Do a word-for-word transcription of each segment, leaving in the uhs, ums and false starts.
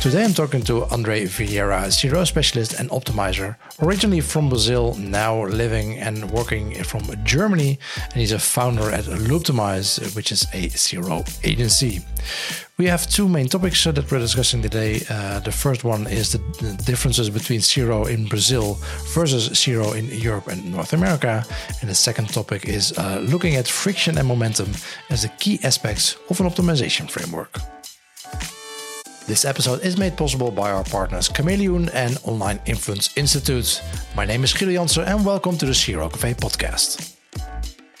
Today I'm talking to André Vieira, C R O specialist and optimizer, originally from Brazil, now living and working from Germany, and he's a founder at LoopTimize, which is a C R O agency. We have two main topics that we're discussing today. Uh, the first one is the, the differences between C R O in Brazil versus C R O in Europe and North America. And the second topic is uh, looking at friction and momentum as the key aspects of an optimization framework. This episode is made possible by our partners Kameleoon and Online Influence Institute. My name is Guido Jansen and welcome to the C R O Café podcast.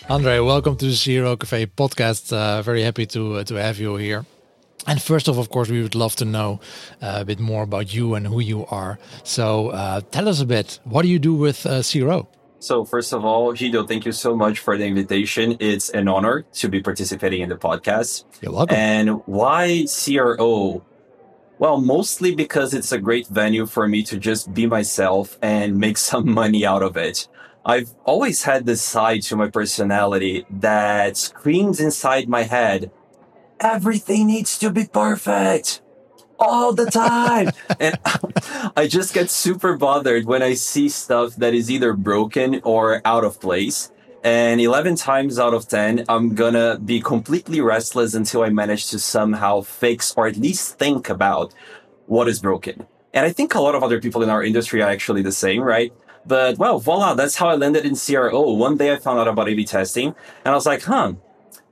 André, welcome to the C R O Café podcast. Uh, very happy to, uh, to have you here. And first off, of course, we would love to know uh, a bit more about you and who you are. So uh, tell us a bit, what do you do with uh, C R O? So first of all, Guido, thank you so much for the invitation. It's an honor to be participating in the podcast. You're welcome. And why C R O? Well, mostly because it's a great venue for me to just be myself and make some money out of it. I've always had this side to my personality that screams inside my head, everything needs to be perfect all the time. And I just get super bothered when I see stuff that is either broken or out of place. And eleven times out of ten, I'm gonna be completely restless until I manage to somehow fix or at least think about what is broken. And I think a lot of other people in our industry are actually the same, right? But well, voila, that's how I landed in C R O. One day I found out about A B testing and I was like, huh,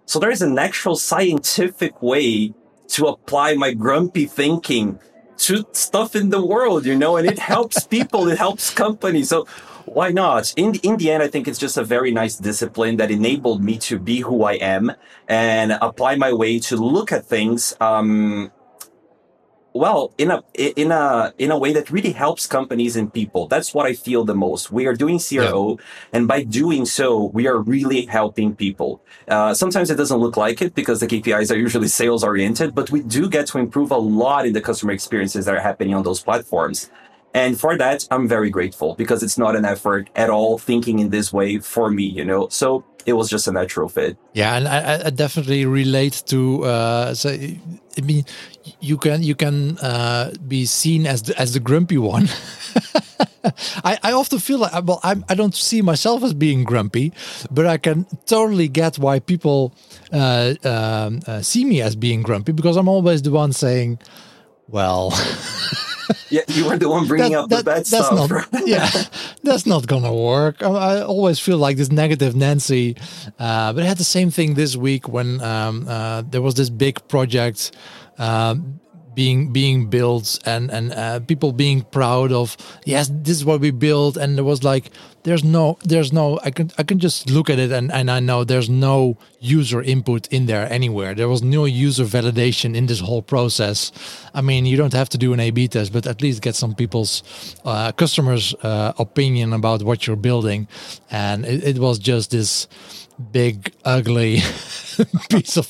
so there is an actual scientific way to apply my grumpy thinking to stuff in the world, you know, and it helps people, it helps companies. So why not? In, in the end, I think it's just a very nice discipline that enabled me to be who I am and apply my way to look at things. Um, well, in a, in a, in a way that really helps companies and people. That's what I feel the most. We are doing C R O, yeah. And by doing so, we are really helping people. Uh, sometimes it doesn't look like it because the K P Is are usually sales oriented, but we do get to improve a lot in the customer experiences that are happening on those platforms. And for that, I'm very grateful because it's not an effort at all thinking in this way for me, you know, so it was just a natural fit. Yeah. And I, I definitely relate to, uh, so I mean, you can, you can, uh, be seen as the, as the grumpy one. I, I often feel like, well, I'm, I don't see myself as being grumpy, but I can totally get why people, uh, um, uh, see me as being grumpy because I'm always the one saying, well, yeah, you were the one bringing that, up that, the bad that's stuff. Not, yeah, that's not going to work. I, I always feel like this negative Nancy. Uh, but I had the same thing this week when um, uh, there was this big project um, being being built and, and uh, people being proud of, yes, this is what we built. And there was like, there's no, there's no, I can I can just look at it and, and I know there's no user input in there anywhere. There was no user validation in this whole process. I mean, you don't have to do an A B test, but at least get some people's, uh, customers' uh, opinion about what you're building. And it, it was just this big, ugly piece of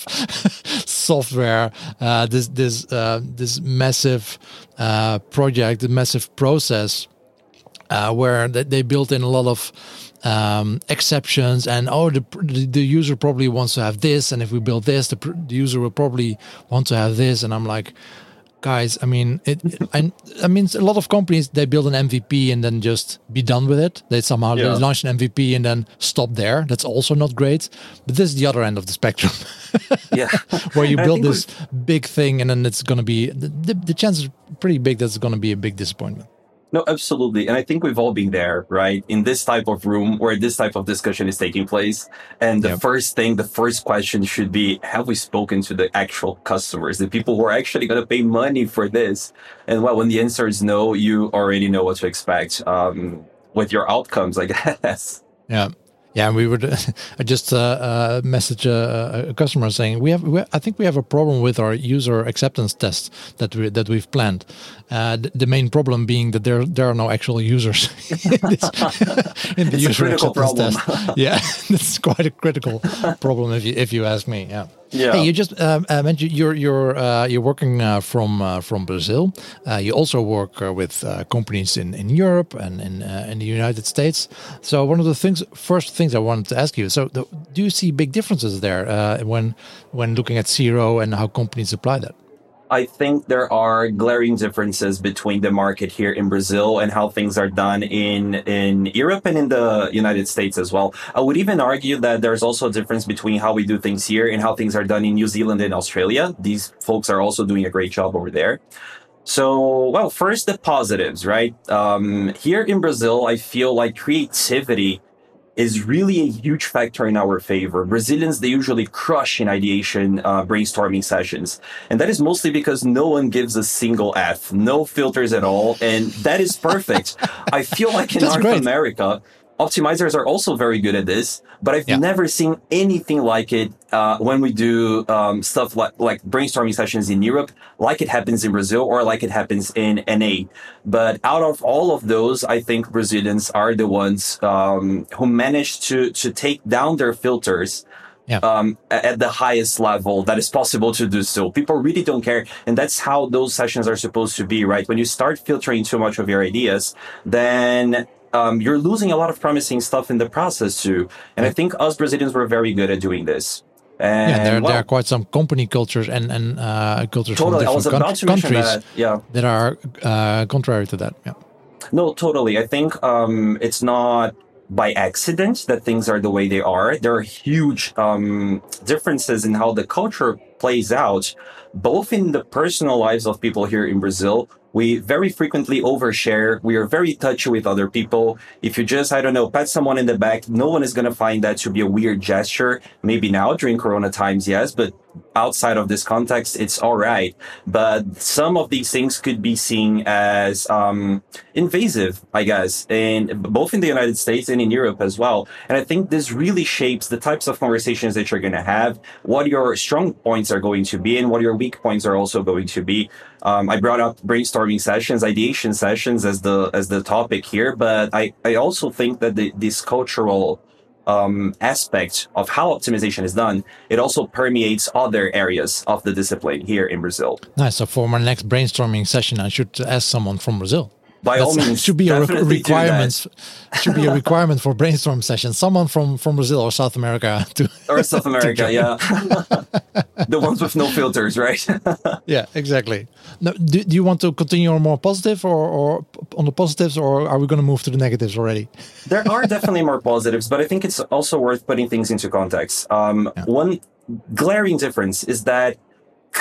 software, uh, this, this, uh, this massive uh, project, the massive process. Uh, where they built in a lot of um, exceptions and, oh, the the user probably wants to have this. And if we build this, the, the user will probably want to have this. And I'm like, guys, I mean, it, I, I mean, a lot of companies, they build an M V P and then just be done with it. They somehow yeah. launch an M V P and then stop there. That's also not great. But this is the other end of the spectrum. yeah, Where you build this big thing and then it's going to be, the, the, the chance is pretty big that it's going to be a big disappointment. No, absolutely. And I think we've all been there, right? In this type of room where this type of discussion is taking place. And the yep. first thing, the first question should be, have we spoken to the actual customers, the people who are actually going to pay money for this? And well, when the answer is no, you already know what to expect um, with your outcomes, I guess. Yeah. Yeah, we would. I just uh, uh, message a, a customer saying we have. We, I think we have a problem with our user acceptance test that we that we've planned. Uh, th- the main problem being that there there are no actual users in, this, in the it's user acceptance problem. test. Yeah, that's quite a critical problem if you if you ask me. Yeah. Yeah. Hey, you just um, uh, mentioned you're you're uh, you're working uh, from uh, from Brazil. Uh, you also work uh, with uh, companies in, in Europe and in uh, in the United States. So one of the things, first things I wanted to ask you. So the, do you see big differences there uh, when when looking at C R O and how companies apply that? I think there are glaring differences between the market here in Brazil and how things are done in, in Europe and in the United States as well. I would even argue that there's also a difference between how we do things here and how things are done in New Zealand and Australia. These folks are also doing a great job over there. So, well, first the positives, right? Um, here in Brazil, I feel like creativity is really a huge factor in our favor. Brazilians, they usually crush in ideation uh, brainstorming sessions. And that is mostly because no one gives a single F, no filters at all. And that is perfect. I feel like in That's North great. America, optimizers are also very good at this, but I've yeah. never seen anything like it uh, when we do um, stuff like, like brainstorming sessions in Europe, like it happens in Brazil or like it happens in N A. But out of all of those, I think Brazilians are the ones um, who manage to, to take down their filters yeah. um, at the highest level that is possible to do so. People really don't care. And that's how those sessions are supposed to be, right? When you start filtering too much of your ideas, then... Um, you're losing a lot of promising stuff in the process too. And I think us Brazilians were very good at doing this. And yeah, there, well, there are quite some company cultures and, and uh, cultures totally, from different con- countries that, yeah. that are uh, contrary to that. Yeah. No, totally. I think um, it's not by accident that things are the way they are. There are huge um, differences in how the culture plays out, both in the personal lives of people here in Brazil. We very frequently overshare. We are very touchy with other people. If you just, I don't know, pat someone in the back, no one is going to find that to be a weird gesture. Maybe now during Corona times, yes, but outside of this context, it's all right. But some of these things could be seen as um, invasive, I guess, and both in the United States and in Europe as well. And I think this really shapes the types of conversations that you're going to have, what your strong points are going to be and what your weak points are also going to be. Um, I brought up brainstorming sessions, ideation sessions as the as the topic here, but I, I also think that the, this cultural um, aspect of how optimization is done, it also permeates other areas of the discipline here in Brazil. Nice. So for my next brainstorming session, I should ask someone from Brazil. By That's, all means, should be a re- requirement. Should be a requirement for brainstorm sessions. Someone from, from Brazil or South America to or South America, yeah. The ones with no filters, right? Yeah, exactly. Now, do, do you want to continue on more positive or, or on the positives, or are we going to move to the negatives already? There are definitely more positives, but I think it's also worth putting things into context. Um, yeah. One glaring difference is that.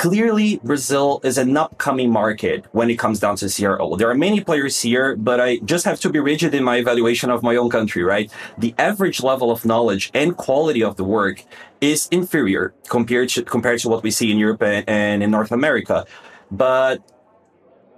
Clearly, Brazil is an upcoming market when it comes down to C R O. There are many players here, but I just have to be rigid in my evaluation of my own country, right? The average level of knowledge and quality of the work is inferior compared to, compared to what we see in Europe and, and in North America. But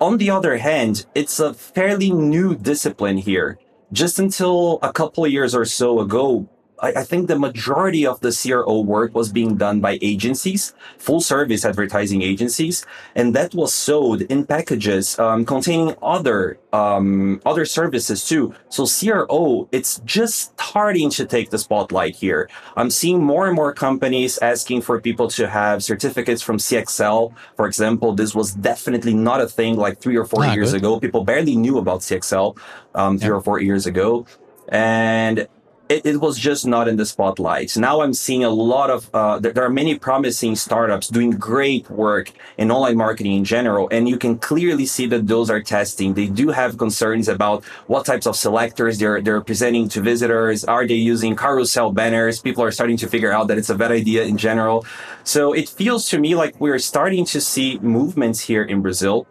on the other hand, it's a fairly new discipline here. Just until a couple of years or so ago, I think the majority of the C R O work was being done by agencies, full service advertising agencies, and that was sold in packages um, containing other um, other services too. So C R O, it's just starting to take the spotlight here. I'm seeing more and more companies asking for people to have certificates from C X L. For example, this was definitely not a thing like three or four not years good. ago. People barely knew about C X L um, three yeah. or four years ago. And... It, it was just not in the spotlight. Now I'm seeing a lot of, uh, there, there are many promising startups doing great work in online marketing in general. And you can clearly see that those are testing. They do have concerns about what types of selectors they're, they're presenting to visitors. Are they using carousel banners? People are starting to figure out that it's a bad idea in general. So it feels to me like we're starting to see movements here in Brazil.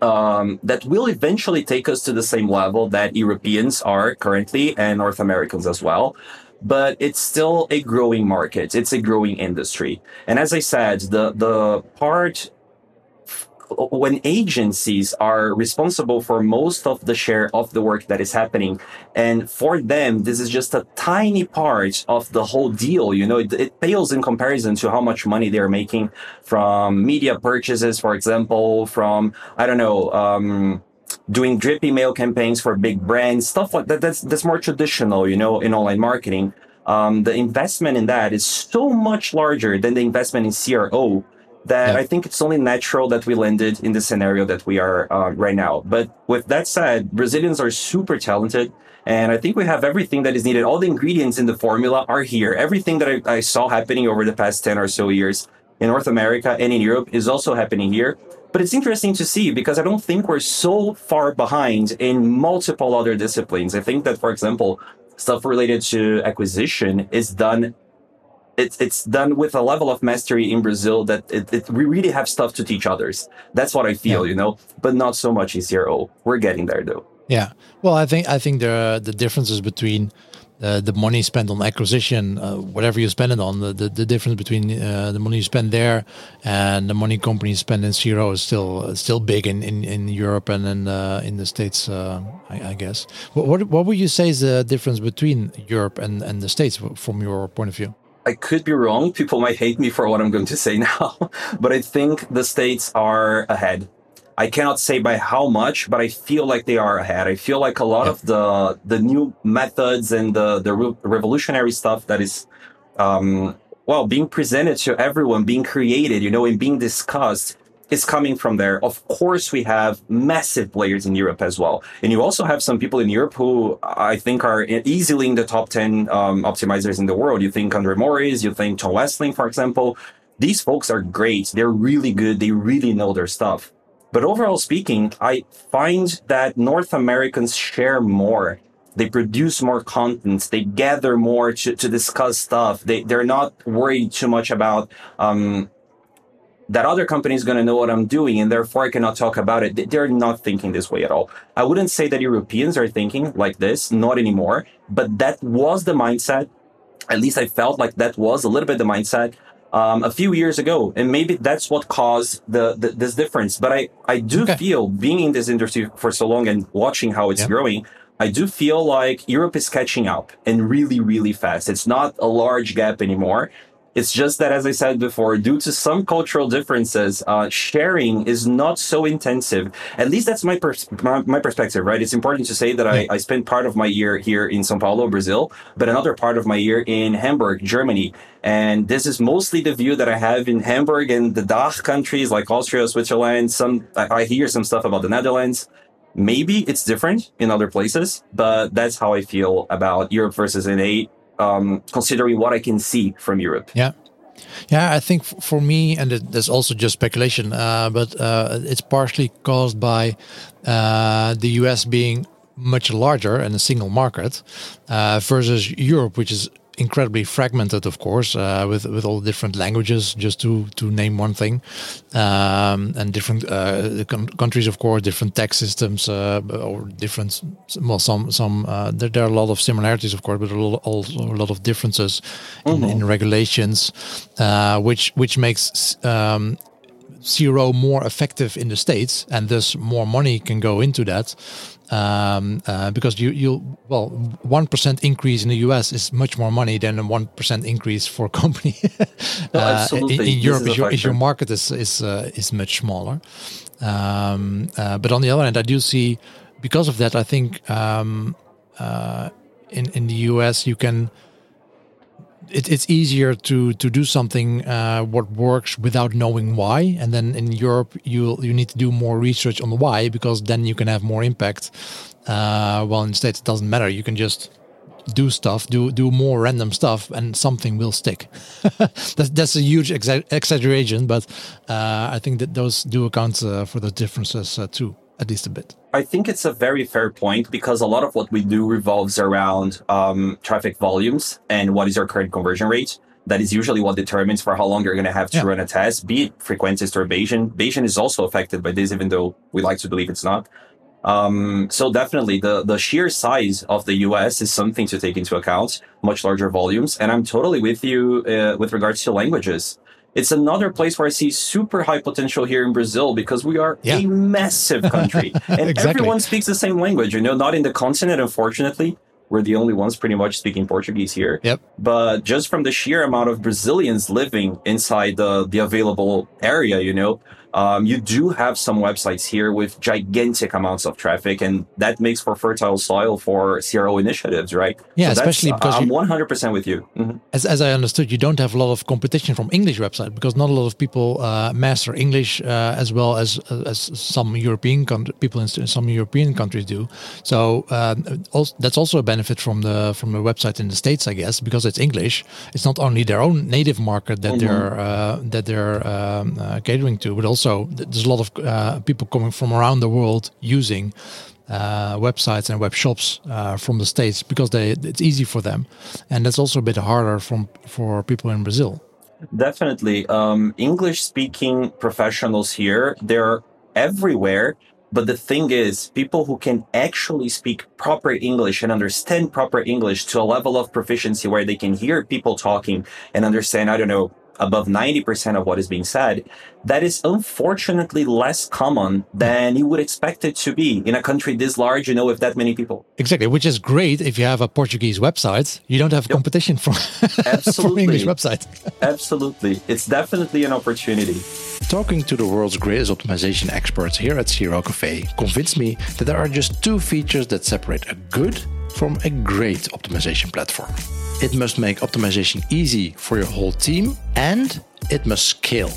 Um, that will eventually take us to the same level that Europeans are currently and North Americans as well. But it's still a growing market. It's a growing industry. And as I said, the, the part when agencies are responsible for most of the share of the work that is happening, and for them, this is just a tiny part of the whole deal. You know, it, it pales in comparison to how much money they're making from media purchases, for example, from, I don't know, um, doing drip email campaigns for big brands, stuff like that. That's, that's more traditional, you know, in online marketing. Um, the investment in that is so much larger than the investment in C R O. That yeah. I think it's only natural that we landed in the scenario that we are uh, right now. But with that said, Brazilians are super talented. And I think we have everything that is needed. All the ingredients in the formula are here. Everything that I, I saw happening over the past ten or so years in North America and in Europe is also happening here. But it's interesting to see, because I don't think we're so far behind in multiple other disciplines. I think that, for example, stuff related to acquisition is done, it's, it's done with a level of mastery in Brazil that it, it, we really have stuff to teach others. That's what I feel, yeah. you know, but not so much in C R O. We're getting there, though. Yeah. Well, I think I think the, the differences between Uh, the money spent on acquisition, uh, whatever you spend it on, the, the, the difference between uh, the money you spend there and the money companies spend in C R O is still uh, still big in, in, in Europe and in, uh, in the States, uh, I, I guess. What, what what would you say is the difference between Europe and, and the States from your point of view? I could be wrong. People might hate me for what I'm going to say now, but I think the States are ahead. I cannot say by how much, but I feel like they are ahead. I feel like a lot yeah. of the the new methods and the, the re- revolutionary stuff that is, um, well, being presented to everyone, being created, you know, and being discussed is coming from there. Of course, we have massive players in Europe as well. And you also have some people in Europe who I think are easily in the top ten um, optimizers in the world. You think André Morris, you think Tom Westling, for example. These folks are great. They're really good. They really know their stuff. But overall speaking, I find that North Americans share more. They produce more content. They gather more to, to discuss stuff. They, they're not worried too much about um, that other company is going to know what I'm doing and therefore I cannot talk about it. They're not thinking this way at all. I wouldn't say that Europeans are thinking like this, not anymore. But that was the mindset. At least I felt like that was a little bit the mindset Um, a few years ago, and maybe that's what caused the, the this difference. But I, I do okay. feel, being in this industry for so long and watching how it's yeah. growing, I do feel like Europe is catching up, and really, really fast. It's not a large gap anymore. It's just that, as I said before, due to some cultural differences, uh, sharing is not so intensive. At least that's my pers- my, my perspective, right? It's important to say that yeah. I, I spent part of my year here in São Paulo, Brazil, but another part of my year in Hamburg, Germany. And this is mostly the view that I have in Hamburg and the D A C H countries like Austria, Switzerland. Some I, I hear some stuff about the Netherlands. Maybe it's different in other places, but that's how I feel about Europe versus N A. Um, considering what I can see from Europe. Yeah. Yeah, I think f- for me, and it, there's also just speculation, uh, but uh, it's partially caused by uh, the U S being much larger and a single market uh, versus Europe, which is incredibly fragmented, of course, uh, with with all the different languages, just to to name one thing, um, and different uh, con- countries, of course, different tax systems, uh, or different. Well, some some uh, there, there are a lot of similarities, of course, but a lot, also a lot of differences mm-hmm. in, in regulations, uh, which which makes. Um, C R O more effective in the States, and thus more money can go into that, um, uh, because you you well one percent increase in the U S is much more money than a one percent increase for a company. No, uh, in, in Europe, is your, is your market is is uh, is much smaller. Um, uh, but on the other hand, I do see, because of that, I think um, uh, in in the U S you can. It, it's easier to to do something uh, what works without knowing why, and then in Europe you you need to do more research on the why, because then you can have more impact. Uh, well, in the States it doesn't matter. You can just do stuff, do do more random stuff, and something will stick. that's that's a huge exa- exaggeration, but uh, I think that those do account uh, for the differences uh, too, at least a bit. I think it's a very fair point, because a lot of what we do revolves around um, traffic volumes and what is your current conversion rate. That is usually what determines for how long you're going to have to yeah. run a test, be it frequentist or Bayesian. Bayesian is also affected by this, even though we like to believe it's not. Um, so definitely the, the sheer size of the U S is something to take into account, much larger volumes. And I'm totally with you uh, with regards to languages. It's another place where I see super high potential here in Brazil, because we are yeah. a massive country and exactly. everyone speaks the same language, you know, not in the continent. Unfortunately, we're the only ones pretty much speaking Portuguese here, yep. but just from the sheer amount of Brazilians living inside the, the available area, you know, um, you do have some websites here with gigantic amounts of traffic, and that makes for fertile soil for C R O initiatives, right? Yeah, so especially because I'm you, one hundred percent with you. Mm-hmm. As, as I understood, you don't have a lot of competition from English websites, because not a lot of people uh, master English uh, as well as as some European con- people in some European countries do. So uh, also, that's also a benefit from the from the website in the States, I guess, because it's English. It's not only their own native market that mm-hmm. they're uh, that they're um, uh, catering to, but also also there's a lot of uh, people coming from around the world using uh, websites and web shops uh, from the States because they it's easy for them. And that's also a bit harder from for people in Brazil. Definitely. Um, English-speaking professionals here, they're everywhere. But the thing is, people who can actually speak proper English and understand proper English to a level of proficiency where they can hear people talking and understand, I don't know, above ninety percent of what is being said, that is unfortunately less common than you would expect it to be in a country this large, you know, with that many people. Exactly, which is great if you have a Portuguese website. You don't have yep. competition from, from English website. Absolutely. It's definitely an opportunity. Talking to the world's greatest optimization experts here at C R O Café convinced me that there are just two features that separate a good from a great optimization platform. It must make optimization easy for your whole team, and it must scale.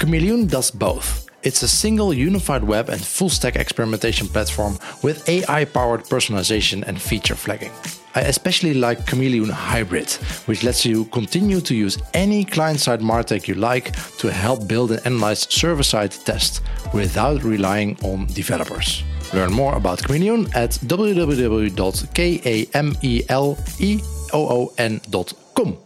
Kameleoon does both. It's a single unified web and full-stack experimentation platform with A I-powered personalization and feature flagging. I especially like Kameleoon Hybrid, which lets you continue to use any client-side MarTech you like to help build and analyze server-side tests without relying on developers. Learn more about Kameleoon at w w w dot kameleon dot com.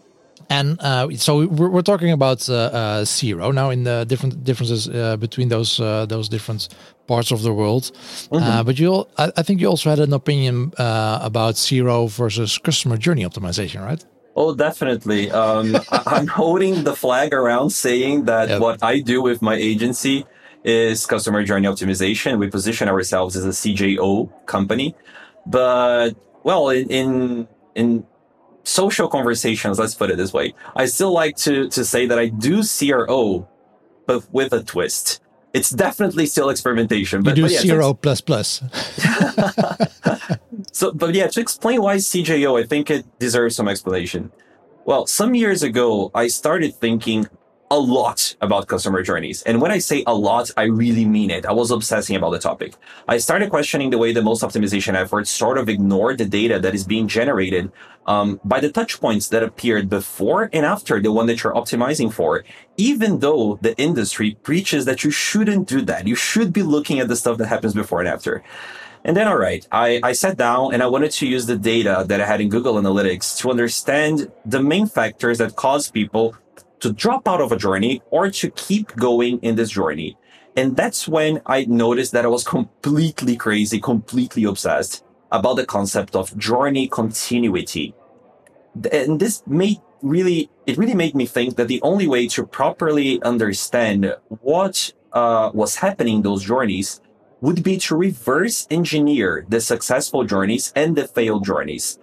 And uh, so we're, we're talking about uh, uh, C R O now in the different differences uh, between those uh, those different parts of the world. Mm-hmm. Uh, but you, I, I think you also had an opinion uh, about C R O versus customer journey optimization, right? Oh, definitely. Um, I'm holding the flag around saying that yep. what I do with my agency is customer journey optimization. We position ourselves as a C J O company. But, well, in in, in social conversations, let's put it this way, I still like to, to say that I do C R O, but with a twist. It's definitely still experimentation. But, you do but yeah, C R O plus plus. So, but yeah, to explain why C J O, I think it deserves some explanation. Well, some years ago, I started thinking a lot about customer journeys. And when I say a lot, I really mean it. I was obsessing about the topic. I started questioning the way that most optimization efforts sort of ignore the data that is being generated um, by the touch points that appeared before and after the one that you're optimizing for, even though the industry preaches that you shouldn't do that. You should be looking at the stuff that happens before and after. And then, all right, I, I sat down and I wanted to use the data that I had in Google Analytics to understand the main factors that cause people to drop out of a journey or to keep going in this journey. And that's when I noticed that I was completely crazy, completely obsessed about the concept of journey continuity. And this made really, it really made me think that the only way to properly understand what uh, was happening in those journeys would be to reverse engineer the successful journeys and the failed journeys,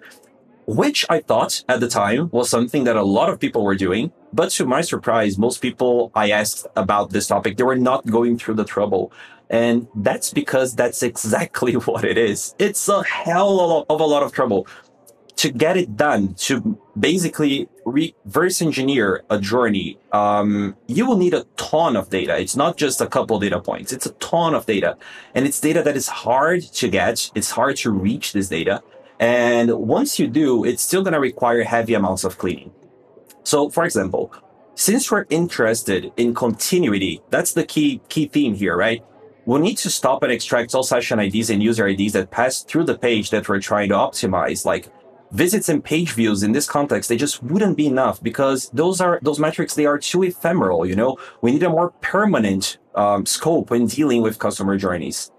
which I thought at the time was something that a lot of people were doing. But to my surprise, most people I asked about this topic, they were not going through the trouble. And that's because that's exactly what it is. It's a hell of a lot of trouble to get it done, to basically reverse engineer a journey. Um, you will need a ton of data. It's not just a couple data points. It's a ton of data. And it's data that is hard to get. It's hard to reach this data. And once you do, it's still going to require heavy amounts of cleaning. So, for example, since we're interested in continuity, that's the key key theme here, right? We'll need to stop and extract all session I Ds and user I Ds that pass through the page that we're trying to optimize. Like visits and page views in this context, they just wouldn't be enough because those are those metrics, they are too ephemeral, you know? We need a more permanent um, scope when dealing with customer journeys.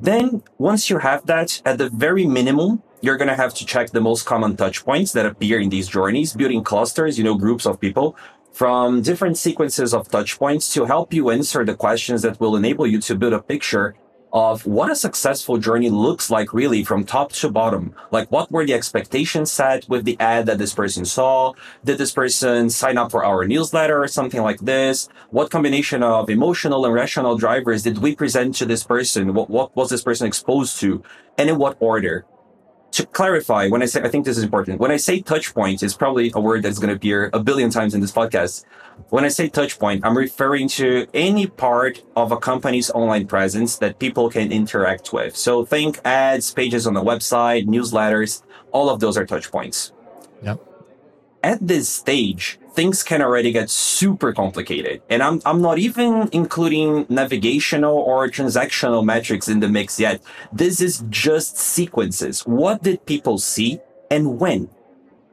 Then, once you have that, at the very minimum, you're going to have to check the most common touch points that appear in these journeys, building clusters, you know, groups of people from different sequences of touch points to help you answer the questions that will enable you to build a picture of what a successful journey looks like really from top to bottom. Like what were the expectations set with the ad that this person saw? Did this person sign up for our newsletter or something like this? What combination of emotional and rational drivers did we present to this person? What, what was this person exposed to? And in what order? To clarify, when I say, I think this is important. When I say touch point, it's probably a word that's going to appear a billion times in this podcast. When I say touch point, I'm referring to any part of a company's online presence that people can interact with. So think ads, pages on the website, newsletters, all of those are touch points. Yep. at this stage, things can already get super complicated. And I'm, I'm not even including navigational or transactional metrics in the mix yet. This is just sequences. What did people see and when?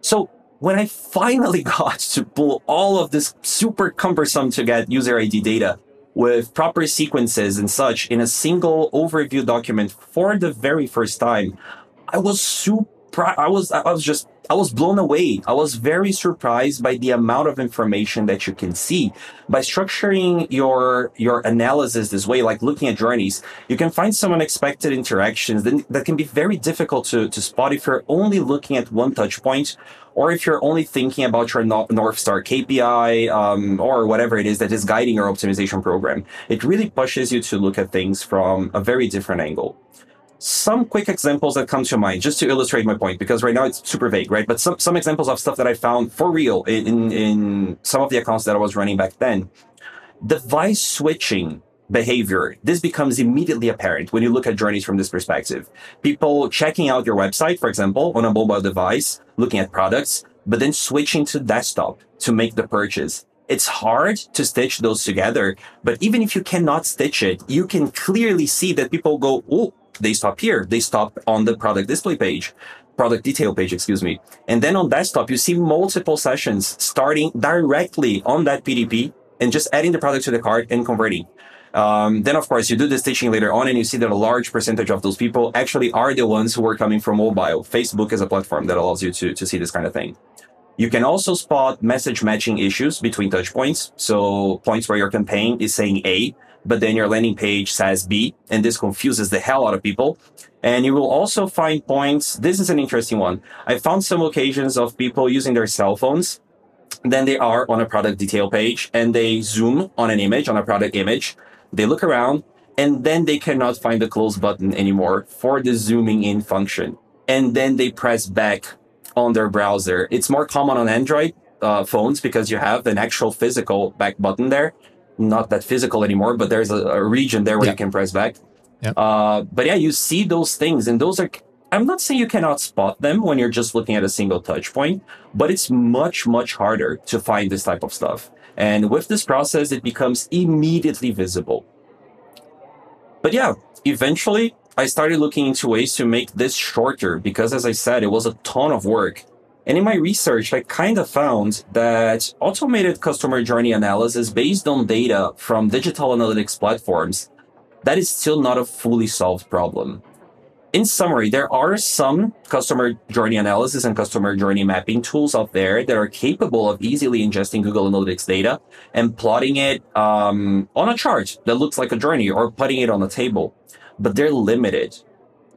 So when I finally got to pull all of this super cumbersome to get user I D data with proper sequences and such in a single overview document for the very first time, I was super, I was, I was just, I was blown away. I was very surprised by the amount of information that you can see. By structuring your, your analysis this way, like looking at journeys, you can find some unexpected interactions that can be very difficult to, to spot if you're only looking at one touch point, or if you're only thinking about your North Star K P I, um, or whatever it is that is guiding your optimization program. It really pushes you to look at things from a very different angle. Some quick examples that come to mind, just to illustrate my point, because right now it's super vague, right? But some, some examples of stuff that I found for real in, in some of the accounts that I was running back then. Device switching behavior. This becomes immediately apparent when you look at journeys from this perspective. People checking out your website, for example, on a mobile device, looking at products, but then switching to desktop to make the purchase. It's hard to stitch those together, but even if you cannot stitch it, you can clearly see that people go, oh, they stop here. They stop on the product display page, product detail page, excuse me. And then on desktop, you see multiple sessions starting directly on that P D P and just adding the product to the cart and converting. Um, then, of course, you do the stitching later on and you see that a large percentage of those people actually are the ones who are coming from mobile. Facebook is a platform that allows you to, to see this kind of thing. You can also spot message matching issues between touch points. So points where your campaign is saying A, but then your landing page says B, and this confuses the hell out of people. And you will also find points. This is an interesting one. I found some occasions of people using their cell phones. Then they are on a product detail page and they zoom on an image, on a product image. They look around and then they cannot find the close button anymore for the zooming in function. And then they press back on their browser. It's more common on Android uh, phones because you have an actual physical back button there. Not that physical anymore, but there's a, a region there where yeah. you can press back. Yeah. Uh, but yeah, you see those things, and those are, I'm not saying you cannot spot them when you're just looking at a single touch point, but it's much, much harder to find this type of stuff. And with this process, it becomes immediately visible. But yeah, eventually I started looking into ways to make this shorter because, as I said, it was a ton of work. And in my research, I kind of found that automated customer journey analysis based on data from digital analytics platforms, that is still not a fully solved problem. In summary, there are some customer journey analysis and customer journey mapping tools out there that are capable of easily ingesting Google Analytics data and plotting it um, on a chart that looks like a journey or putting it on a table, but they're limited.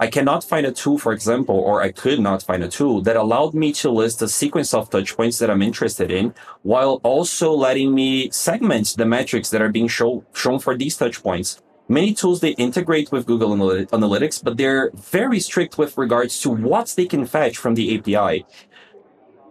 I cannot find a tool, for example, or I could not find a tool that allowed me to list a sequence of touch points that I'm interested in, while also letting me segment the metrics that are being show, shown for these touch points. Many tools, they integrate with Google Analytics, but they're very strict with regards to what they can fetch from the A P I.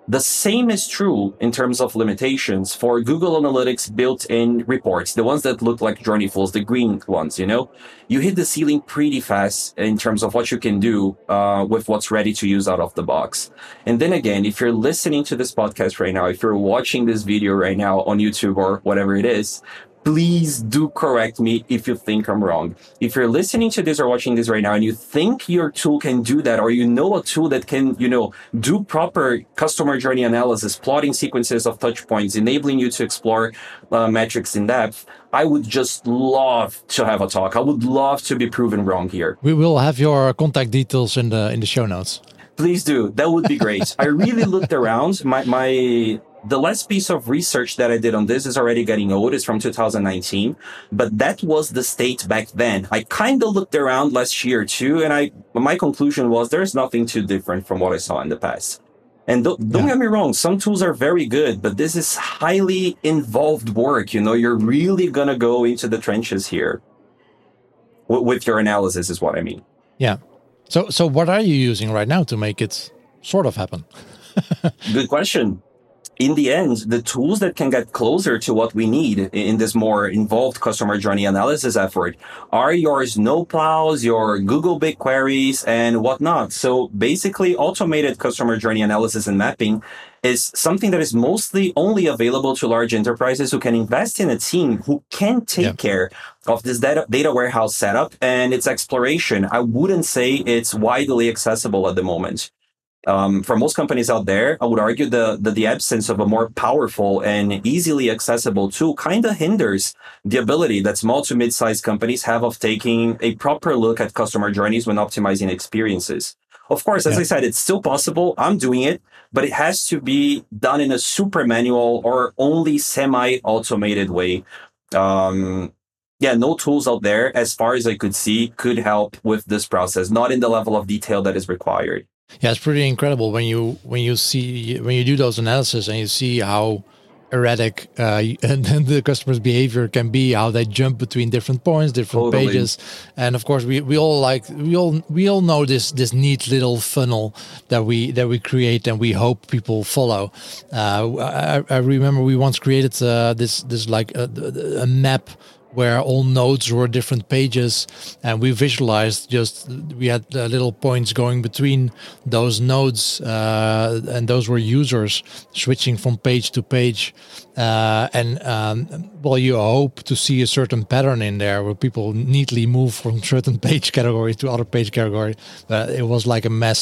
The same is true in terms of limitations for Google Analytics built-in reports, the ones that look like journey flows, the green ones, you know? You hit the ceiling pretty fast in terms of what you can do uh, with what's ready to use out of the box. And then again, if you're listening to this podcast right now, if you're watching this video right now on YouTube or whatever it is, please do correct me if you think I'm wrong. If you're listening to this or watching this right now and you think your tool can do that, or you know a tool that can, you know, do proper customer journey analysis, plotting sequences of touch points, enabling you to explore uh, metrics in depth, I would just love to have a talk. I would love to be proven wrong here. We will have your contact details in the in the show notes. Please do. That would be great. I really looked around. My my. The last piece of research that I did on this is already getting old. It's from two thousand nineteen, but that was the state back then. I kind of looked around last year too, and I my conclusion was there's nothing too different from what I saw in the past. And th- don't yeah. get me wrong, some tools are very good, but this is highly involved work. You know, you're really going to go into the trenches here w- with your analysis is what I mean. Yeah. So, so what are you using right now to make it sort of happen? Good question. in the end, the tools that can get closer to what we need in this more involved customer journey analysis effort are your Snowplows, your Google Big Queries, and whatnot. So basically, automated customer journey analysis and mapping is something that is mostly only available to large enterprises who can invest in a team who can take yeah. care of this data, data warehouse setup and its exploration. I wouldn't say it's widely accessible at the moment. Um, for most companies out there, I would argue the, the the absence of a more powerful and easily accessible tool kind of hinders the ability that small to mid-sized companies have of taking a proper look at customer journeys when optimizing experiences. Of course, as yeah. I said, it's still possible. I'm doing it, but it has to be done in a super manual or only semi-automated way. Um, yeah, no tools out there, as far as I could see, could help with this process, not in the level of detail that is required. Yeah, it's pretty incredible when you when you see when you do those analysis and you see how erratic uh, and then the customer's behavior can be, how they jump between different points, different totally. pages, and of course we, we all like we all we all know this this neat little funnel that we that we create and we hope people follow. Uh, I, I remember we once created uh, this this like a, a map where all nodes were different pages, and we visualized just we had uh, little points going between those nodes, uh, and those were users switching from page to page. Uh, and um, well, you hope to see a certain pattern in there where people neatly move from certain page category to other page category. Uh, it was like a mess.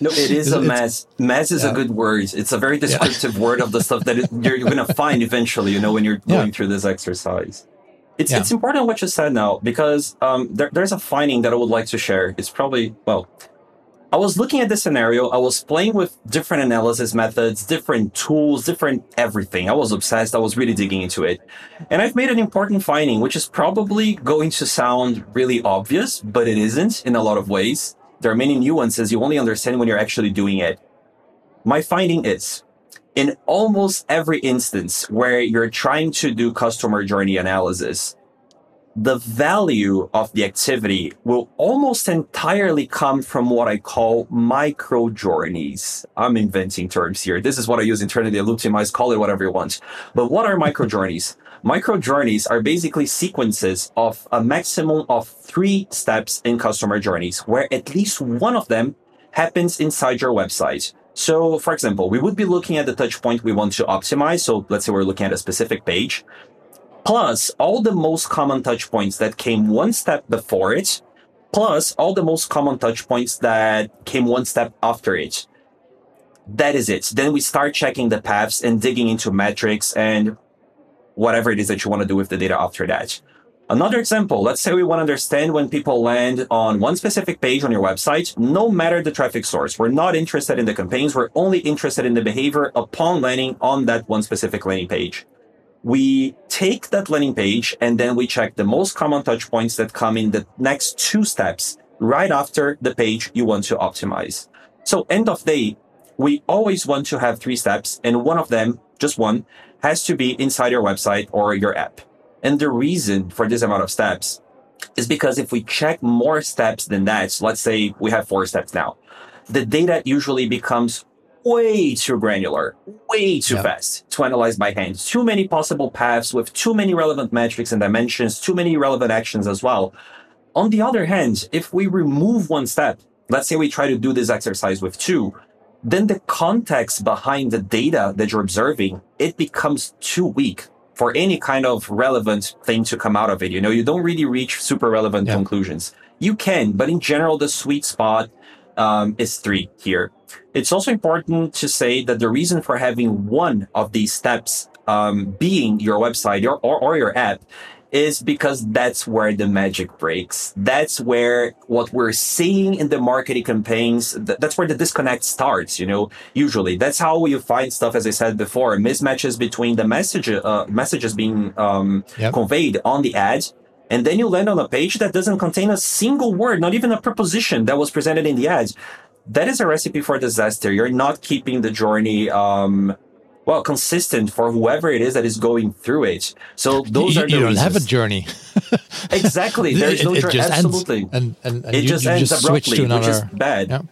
No, it is a mess. Mess is yeah. a good word. It's a very descriptive yeah. word of the stuff that it, you're, you're going to find eventually, you know, when you're going yeah. through this exercise. It's, yeah. it's important what you said now, because um, there, there's a finding that I would like to share. It's probably, well, I was looking at this scenario. I was playing with different analysis methods, different tools, different everything. I was obsessed. I was really digging into it. And I've made an important finding, which is probably going to sound really obvious, but it isn't in a lot of ways. There are many nuances you only understand when you're actually doing it. My finding is, in almost every instance where you're trying to do customer journey analysis, the value of the activity will almost entirely come from what I call micro journeys. I'm inventing terms here. This is what I use internally at LoopTimize. Call it whatever you want. But what are micro journeys? Micro journeys are basically sequences of a maximum of three steps in customer journeys, where at least one of them happens inside your website. So, for example, we would be looking at the touch point we want to optimize. So let's say we're looking at a specific page, plus all the most common touch points that came one step before it, plus all the most common touch points that came one step after it. That is it. Then we start checking the paths and digging into metrics and whatever it is that you want to do with the data after that. Another example, let's say we want to understand when people land on one specific page on your website, no matter the traffic source. We're not interested in the campaigns. We're only interested in the behavior upon landing on that one specific landing page. We take that landing page and then we check the most common touch points that come in the next two steps right after the page you want to optimize. So end of day, we always want to have three steps, and one of them, just one, has to be inside your website or your app. And the reason for this amount of steps is because if we check more steps than that, so let's say we have four steps now, the data usually becomes way too granular, way too yep. fast to analyze by hand. Too many possible paths with too many relevant metrics and dimensions, too many relevant actions as well. On the other hand, if we remove one step, let's say we try to do this exercise with two, then the context behind the data that you're observing, it becomes too weak for any kind of relevant thing to come out of it. You know, you don't really reach super relevant yeah. conclusions. You can, but in general, the sweet spot um, is three here. It's also important to say that the reason for having one of these steps um, being your website or, or, or your app is because that's where the magic breaks. That's where what we're seeing in the marketing campaigns, th- that's where the disconnect starts, you know, usually. That's how you find stuff, as I said before, mismatches between the message, uh, messages being um, yep. conveyed on the ad, and then you land on a page that doesn't contain a single word, not even a preposition that was presented in the ad. That is a recipe for disaster. You're not keeping the journey Um, well, consistent for whoever it is that is going through it. So those you, are the you don't reasons. Have a journey. Exactly. There is no it, it journey. Absolutely. Ends, and, and, and it you, just you ends just abruptly, to another, which is bad. Yeah.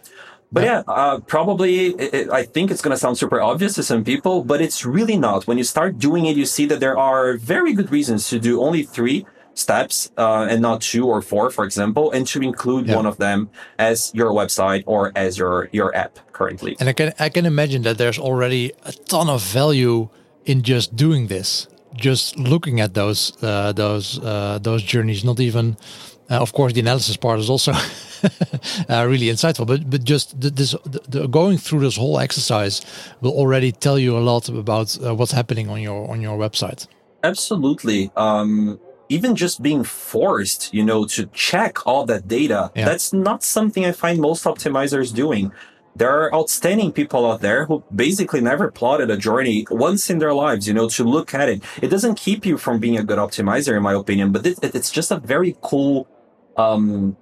But yeah, uh, probably, it, it, I think it's going to sound super obvious to some people, but it's really not. When you start doing it, you see that there are very good reasons to do only three steps uh, and not two or four, for example, and to include yeah. one of them as your website or as your, your app currently. And I can, I can imagine that there's already a ton of value in just doing this, just looking at those, uh, those, uh, those journeys, not even... Uh, of course, the analysis part is also uh, really insightful, but but just the, this the, the going through this whole exercise will already tell you a lot about uh, what's happening on your on your website. Absolutely. Um, even just being forced, you know, to check all that data, yeah. that's not something I find most optimizers doing. There are outstanding people out there who basically never plotted a journey once in their lives, you know, to look at it. It doesn't keep you from being a good optimizer, in my opinion, but it, it's just a very cool... Um,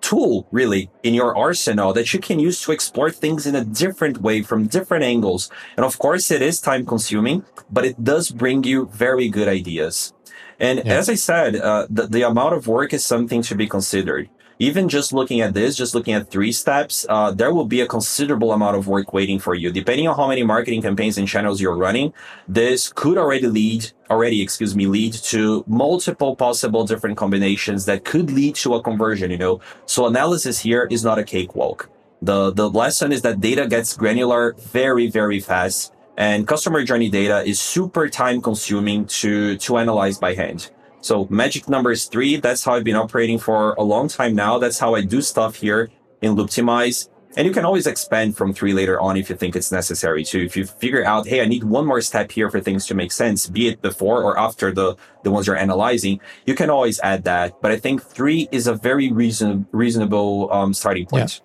tool really in your arsenal that you can use to explore things in a different way from different angles. And of course it is time consuming, but it does bring you very good ideas. And yeah. as I said, uh, the, the amount of work is something to be considered. Even just looking at this, just looking at three steps, uh, there will be a considerable amount of work waiting for you. Depending on how many marketing campaigns and channels you're running, this could already lead, already, excuse me, lead to multiple possible different combinations that could lead to a conversion, you know. So analysis here is not a cakewalk. The, the lesson is that data gets granular very, very fast, and customer journey data is super time consuming to, to analyze by hand. So magic number is three. That's how I've been operating for a long time now. That's how I do stuff here in LoopTimize. And you can always expand from three later on if you think it's necessary to. If you figure out, hey, I need one more step here for things to make sense, be it before or after the, the ones you're analyzing, you can always add that. But I think three is a very reason, reasonable um, starting point.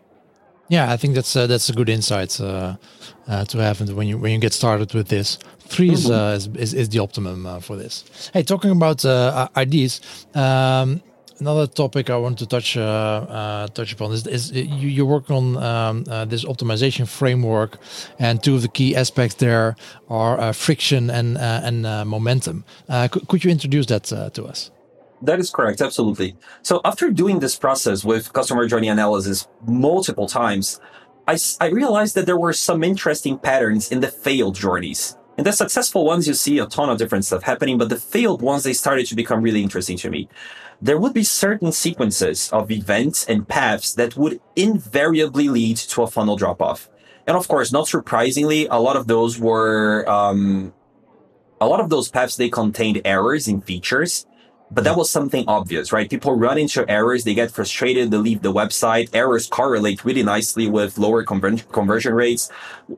Yeah. yeah, I think that's uh, that's a good insight uh, uh, to have when you when you get started with this. Three is, uh, is, is is the optimum uh, for this. Hey, talking about uh, ideas, um, another topic I want to touch uh, uh, touch upon is, is you, you work on um, uh, this optimization framework, and two of the key aspects there are uh, friction and uh, and uh, momentum. Uh, could, could you introduce that uh, to us? That is correct, absolutely. So after doing this process with customer journey analysis multiple times, I, I realized that there were some interesting patterns in the failed journeys. And the successful ones, you see a ton of different stuff happening, but the failed ones, they started to become really interesting to me. There would be certain sequences of events and paths that would invariably lead to a funnel drop-off. And of course, not surprisingly, a lot of those were, um, a lot of those paths, they contained errors in features, but that was something obvious, right? People run into errors, they get frustrated, they leave the website. Errors correlate really nicely with lower conver- conversion rates.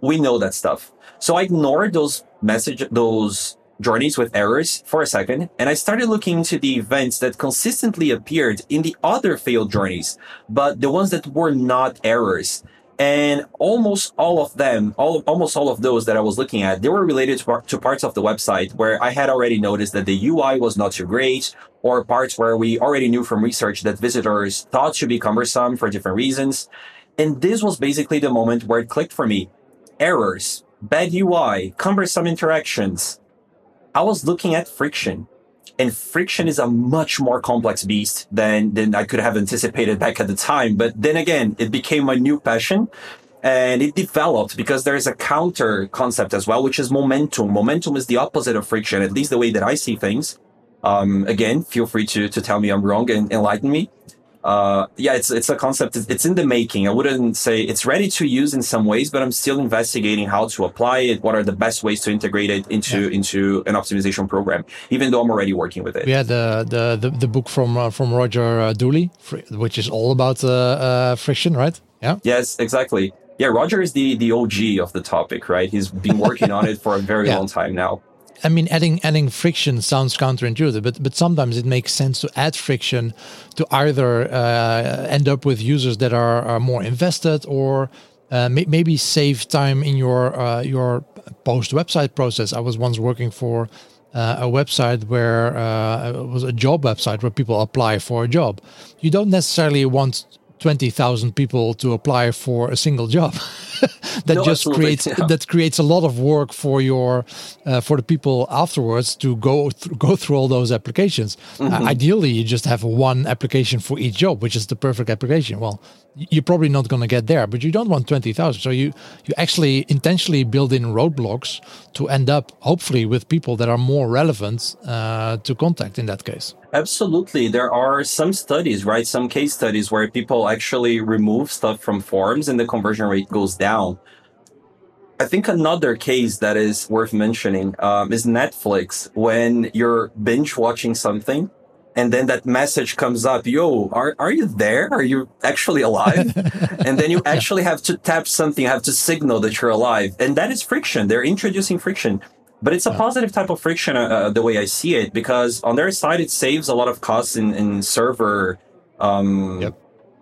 We know that stuff. So I ignored those message, those journeys with errors for a second. And I started looking into the events that consistently appeared in the other failed journeys, but the ones that were not errors. And almost all of them, all, almost all of those that I was looking at, they were related to, to parts of the website where I had already noticed that the U I was not too great, or parts where we already knew from research that visitors thought should be cumbersome for different reasons. And this was basically the moment where it clicked for me. Errors, bad U I, cumbersome interactions. I was looking at friction. And friction is a much more complex beast than, than I could have anticipated back at the time. But then again, it became my new passion and it developed because there is a counter concept as well, which is momentum. Momentum is the opposite of friction, at least the way that I see things. Um, again, feel free to, to tell me I'm wrong and enlighten me. Uh, yeah, it's, it's a concept. It's in the making. I wouldn't say it's ready to use in some ways, but I'm still investigating how to apply it. What are the best ways to integrate it into, yeah. into an optimization program, even though I'm already working with it. Yeah. The, the, the, the book from, uh, from Roger uh, Dooley, which is all about, uh, uh, friction, right? Yeah. Yes, exactly. Yeah. Roger is the, the O G of the topic, right? He's been working on it for a very yeah. long time now. I mean, adding adding friction sounds counterintuitive, but but sometimes it makes sense to add friction to either uh, end up with users that are, are more invested, or uh, may, maybe save time in your uh, your post website process. I was once working for uh, a website where uh, it was a job website where people apply for a job. You don't necessarily want twenty thousand people to apply for a single job. that no, just creates yeah. that creates a lot of work for your uh, for the people afterwards to go th- go through all those applications. Mm-hmm. Uh, ideally, you just have one application for each job, which is the perfect application. Well, you're probably not going to get there, but you don't want twenty thousand. So you you actually intentionally build in roadblocks to end up hopefully with people that are more relevant uh, to contact in that case. Absolutely. There are some studies, right? Some case studies where people actually remove stuff from forms and the conversion rate goes down. I think another case that is worth mentioning um, is Netflix. When you're binge watching something and then that message comes up, yo, are, are you there? Are you actually alive? And then you actually have to tap something, have to signal that you're alive. And that is friction. They're introducing friction. But it's a positive type of friction, uh, the way I see it, because on their side, it saves a lot of costs in, in server. Um, yep.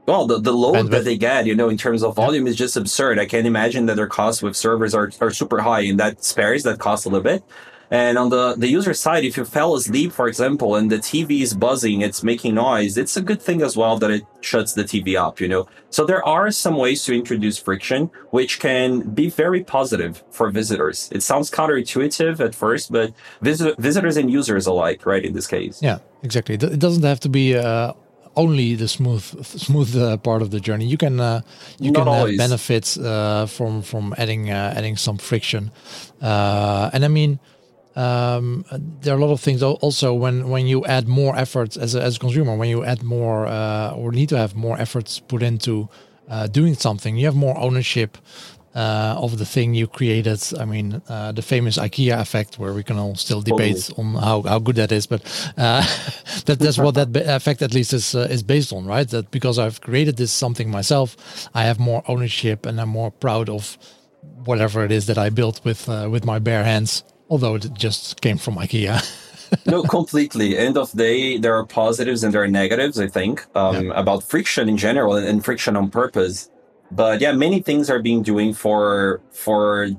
Well, the, the load bandwidth that they get, you know, in terms of volume yep. is just absurd. I can't imagine that their costs with servers are, are super high, and that spares that cost a little bit. And on the, the user side, if you fell asleep, for example, and the T V is buzzing, it's making noise, it's a good thing as well that it shuts the T V up, you know. So there are some ways to introduce friction, which can be very positive for visitors. It sounds counterintuitive at first, but visit, visitors and users alike, right, in this case. Yeah, exactly. It doesn't have to be uh, only the smooth smooth uh, part of the journey. You can uh, you Not can always. have benefits uh, from, from adding, uh, adding some friction. Uh, and I mean... Um, there are a lot of things also when, when you add more efforts as a, as a consumer, when you add more uh, or need to have more efforts put into uh, doing something, you have more ownership uh, of the thing you created. I mean, uh, the famous IKEA effect, where we can all still debate totally. on how, how good that is, but uh, that, that's what that effect at least is uh, is based on, right? That because I've created this something myself, I have more ownership and I'm more proud of whatever it is that I built with uh, with my bare hands. Although it just came from IKEA. No, completely. End of day, there are positives and there are negatives, I think, um, yeah. about friction in general and friction on purpose. But yeah, many things are being doing for, for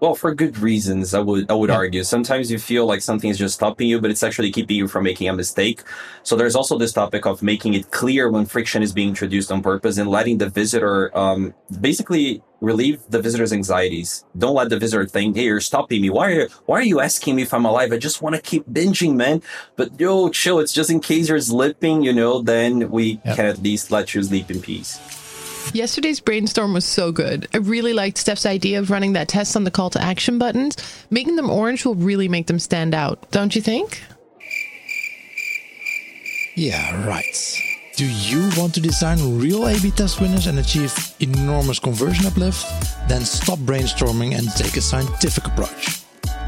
well, for good reasons, I would I would yeah. argue. Sometimes you feel like something is just stopping you, but it's actually keeping you from making a mistake. So there's also this topic of making it clear when friction is being introduced on purpose and letting the visitor um, basically... relieve the visitor's anxieties. Don't let the visitor think, hey, you're stopping me. Why are you, why are you asking me if I'm alive? I just want to keep binging, man. But yo, chill. It's just in case you're slipping, you know, then we yep. can at least let you sleep in peace. Yesterday's brainstorm was so good. I really liked Steph's idea of running that test on the call to action buttons. Making them orange will really make them stand out. Don't you think? Yeah, right. Do you want to design real A B test winners and achieve enormous conversion uplift? Then stop brainstorming and take a scientific approach.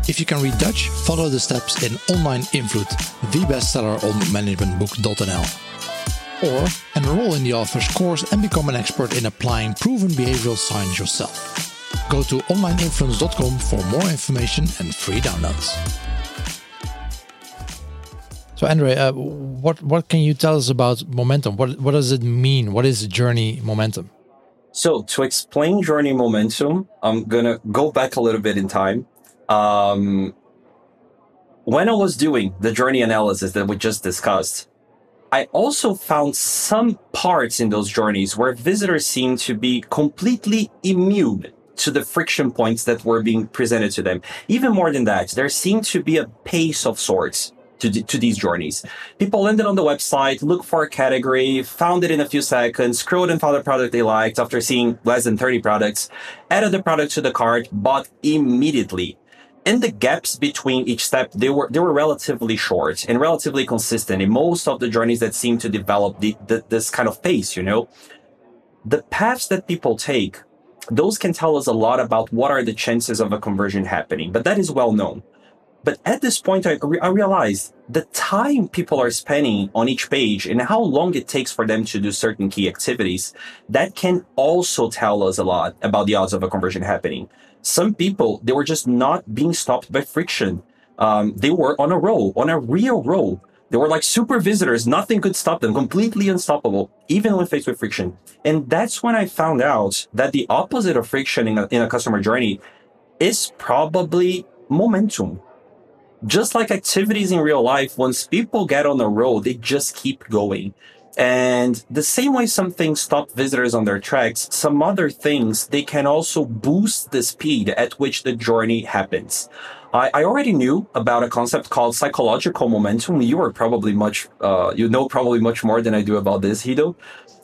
If you can read Dutch, follow the steps in Online Influence, the bestseller on management book dot n l. Or enroll in the author's course and become an expert in applying proven behavioral science yourself. Go to online influence dot com for more information and free downloads. So, André, uh, what what can you tell us about momentum? What what does it mean? What is journey momentum? So, to explain journey momentum, I'm going to go back a little bit in time. Um, when I was doing the journey analysis that we just discussed, I also found some parts in those journeys where visitors seemed to be completely immune to the friction points that were being presented to them. Even more than that, there seemed to be a pace of sorts To, to these journeys. People landed on the website, looked for a category, found it in a few seconds, scrolled and found a product they liked after seeing less than thirty products, added the product to the cart, bought immediately. And the gaps between each step, they were they were relatively short and relatively consistent in most of the journeys that seem to develop the, the, this kind of pace, you know. The paths that people take, those can tell us a lot about what are the chances of a conversion happening, but that is well known. But at this point, I, re- I realized the time people are spending on each page and how long it takes for them to do certain key activities, that can also tell us a lot about the odds of a conversion happening. Some people, they were just not being stopped by friction. Um, they were on a roll, on a real roll. They were like super visitors. Nothing could stop them, completely unstoppable, even when faced with friction. And that's when I found out that the opposite of friction in a, in a customer journey is probably momentum. Just like activities in real life, once people get on the road, they just keep going. And the same way some things stop visitors on their tracks, some other things, they can also boost the speed at which the journey happens. I, I already knew about a concept called psychological momentum. You were probably much, uh, you know, probably much more than I do about this, Guido.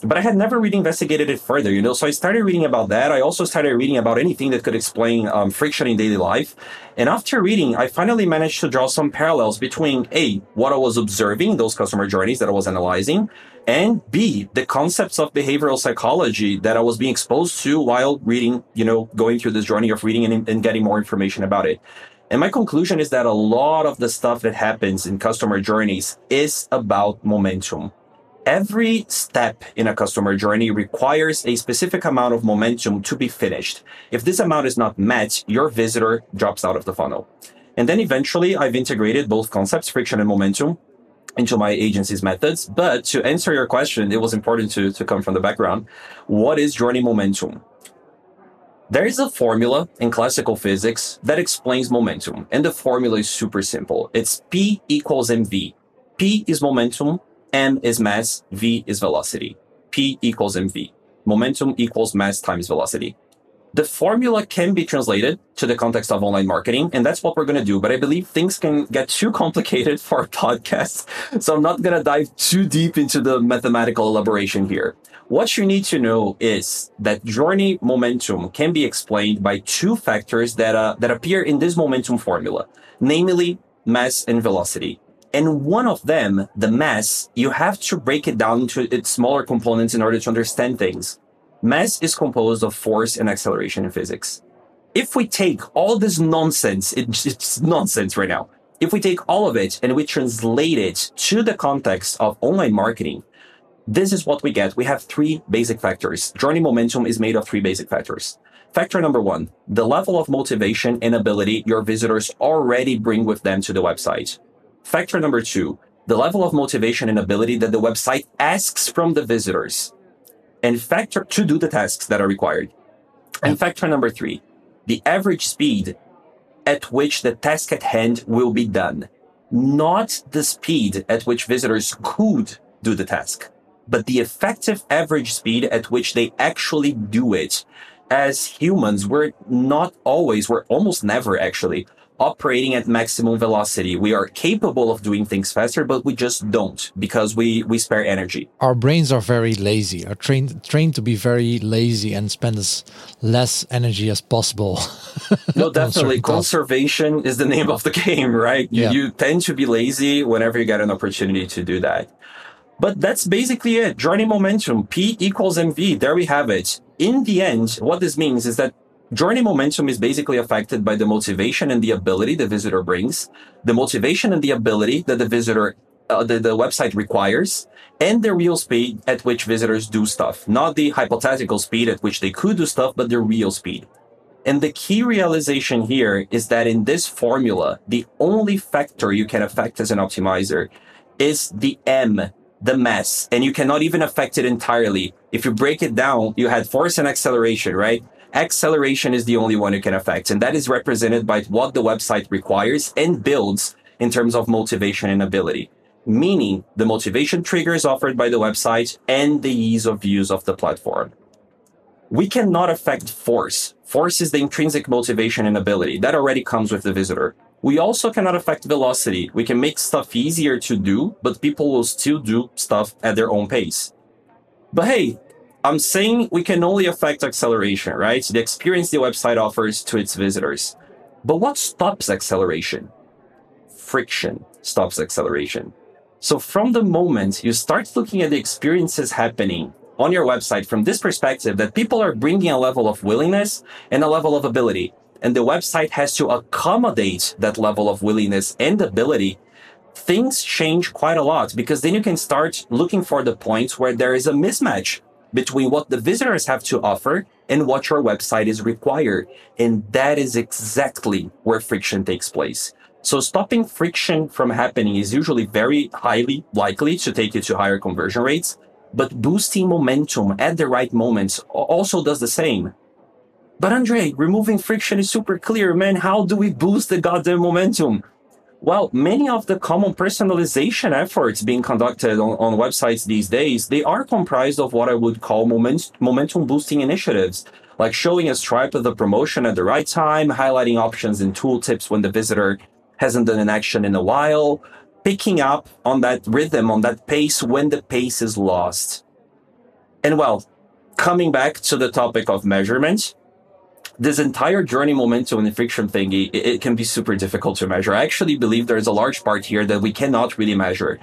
But I had never really investigated it further, you know, so I started reading about that. I also started reading about anything that could explain um, friction in daily life. And after reading, I finally managed to draw some parallels between A, what I was observing, those customer journeys that I was analyzing, and B, the concepts of behavioral psychology that I was being exposed to while reading, you know, going through this journey of reading and, and getting more information about it. And my conclusion is that a lot of the stuff that happens in customer journeys is about momentum. Every step in a customer journey requires a specific amount of momentum to be finished. If this amount is not met, your visitor drops out of the funnel. And then eventually I've integrated both concepts, friction and momentum, into my agency's methods. But to answer your question, it was important to, to come from the background. What is journey momentum? There is a formula in classical physics that explains momentum. And the formula is super simple. It's P equals M V. P is momentum. M is mass, V is velocity. P equals M V. Momentum equals mass times velocity. The formula can be translated to the context of online marketing, and that's what we're going to do. But I believe things can get too complicated for a podcast, so I'm not going to dive too deep into the mathematical elaboration here. What you need to know is that journey momentum can be explained by two factors that, uh, that appear in this momentum formula, namely mass and velocity. And one of them, the mass, you have to break it down into its smaller components in order to understand things. Mass is composed of force and acceleration in physics. If we take all this nonsense, it's, it's nonsense right now. If we take all of it and we translate it to the context of online marketing, this is what we get. We have three basic factors. Journey momentum is made of three basic factors. Factor number one, the level of motivation and ability your visitors already bring with them to the website. Factor number two, the level of motivation and ability that the website asks from the visitors and factor to do the tasks that are required. And factor number three, the average speed at which the task at hand will be done, not the speed at which visitors could do the task, but the effective average speed at which they actually do it. As humans, we're not always, we're almost never actually operating at maximum velocity. We are capable of doing things faster, but we just don't because we, we spare energy. Our brains are very lazy, are trained trained to be very lazy and spend as less energy as possible. No, definitely. Conservation is the name of the game, right? You, yeah. you tend to be lazy whenever you get an opportunity to do that. But that's basically it. Journey momentum, P equals M V. There we have it. In the end, what this means is that journey momentum is basically affected by the motivation and the ability the visitor brings, the motivation and the ability that the visitor, uh, the, the website requires, and the real speed at which visitors do stuff. Not the hypothetical speed at which they could do stuff, but the real speed. And the key realization here is that in this formula, the only factor you can affect as an optimizer is the M, the mass, and you cannot even affect it entirely. If you break it down, you had force and acceleration, right? Acceleration is the only one you can affect, and that is represented by what the website requires and builds in terms of motivation and ability, meaning the motivation triggers offered by the website and the ease of use of the platform. We cannot affect force. Force is the intrinsic motivation and ability. That already comes with the visitor. We also cannot affect velocity. We can make stuff easier to do, but people will still do stuff at their own pace. But hey, I'm saying we can only affect acceleration, right? The experience the website offers to its visitors. But what stops acceleration? Friction stops acceleration. So from the moment you start looking at the experiences happening on your website from this perspective, that people are bringing a level of willingness and a level of ability, and the website has to accommodate that level of willingness and ability, things change quite a lot, because then you can start looking for the points where there is a mismatch between what the visitors have to offer and what your website is required. And that is exactly where friction takes place. So stopping friction from happening is usually very highly likely to take you to higher conversion rates, but boosting momentum at the right moments also does the same. But Andre, removing friction is super clear, man. How do we boost the goddamn momentum? Well, many of the common personalization efforts being conducted on, on websites these days, they are comprised of what I would call moment, momentum boosting initiatives, like showing a stripe of the promotion at the right time, highlighting options in tooltips when the visitor hasn't done an action in a while, picking up on that rhythm, on that pace when the pace is lost. And well, coming back to the topic of measurement, this entire journey momentum and friction thing, it, it can be super difficult to measure. I actually believe there is a large part here that we cannot really measure.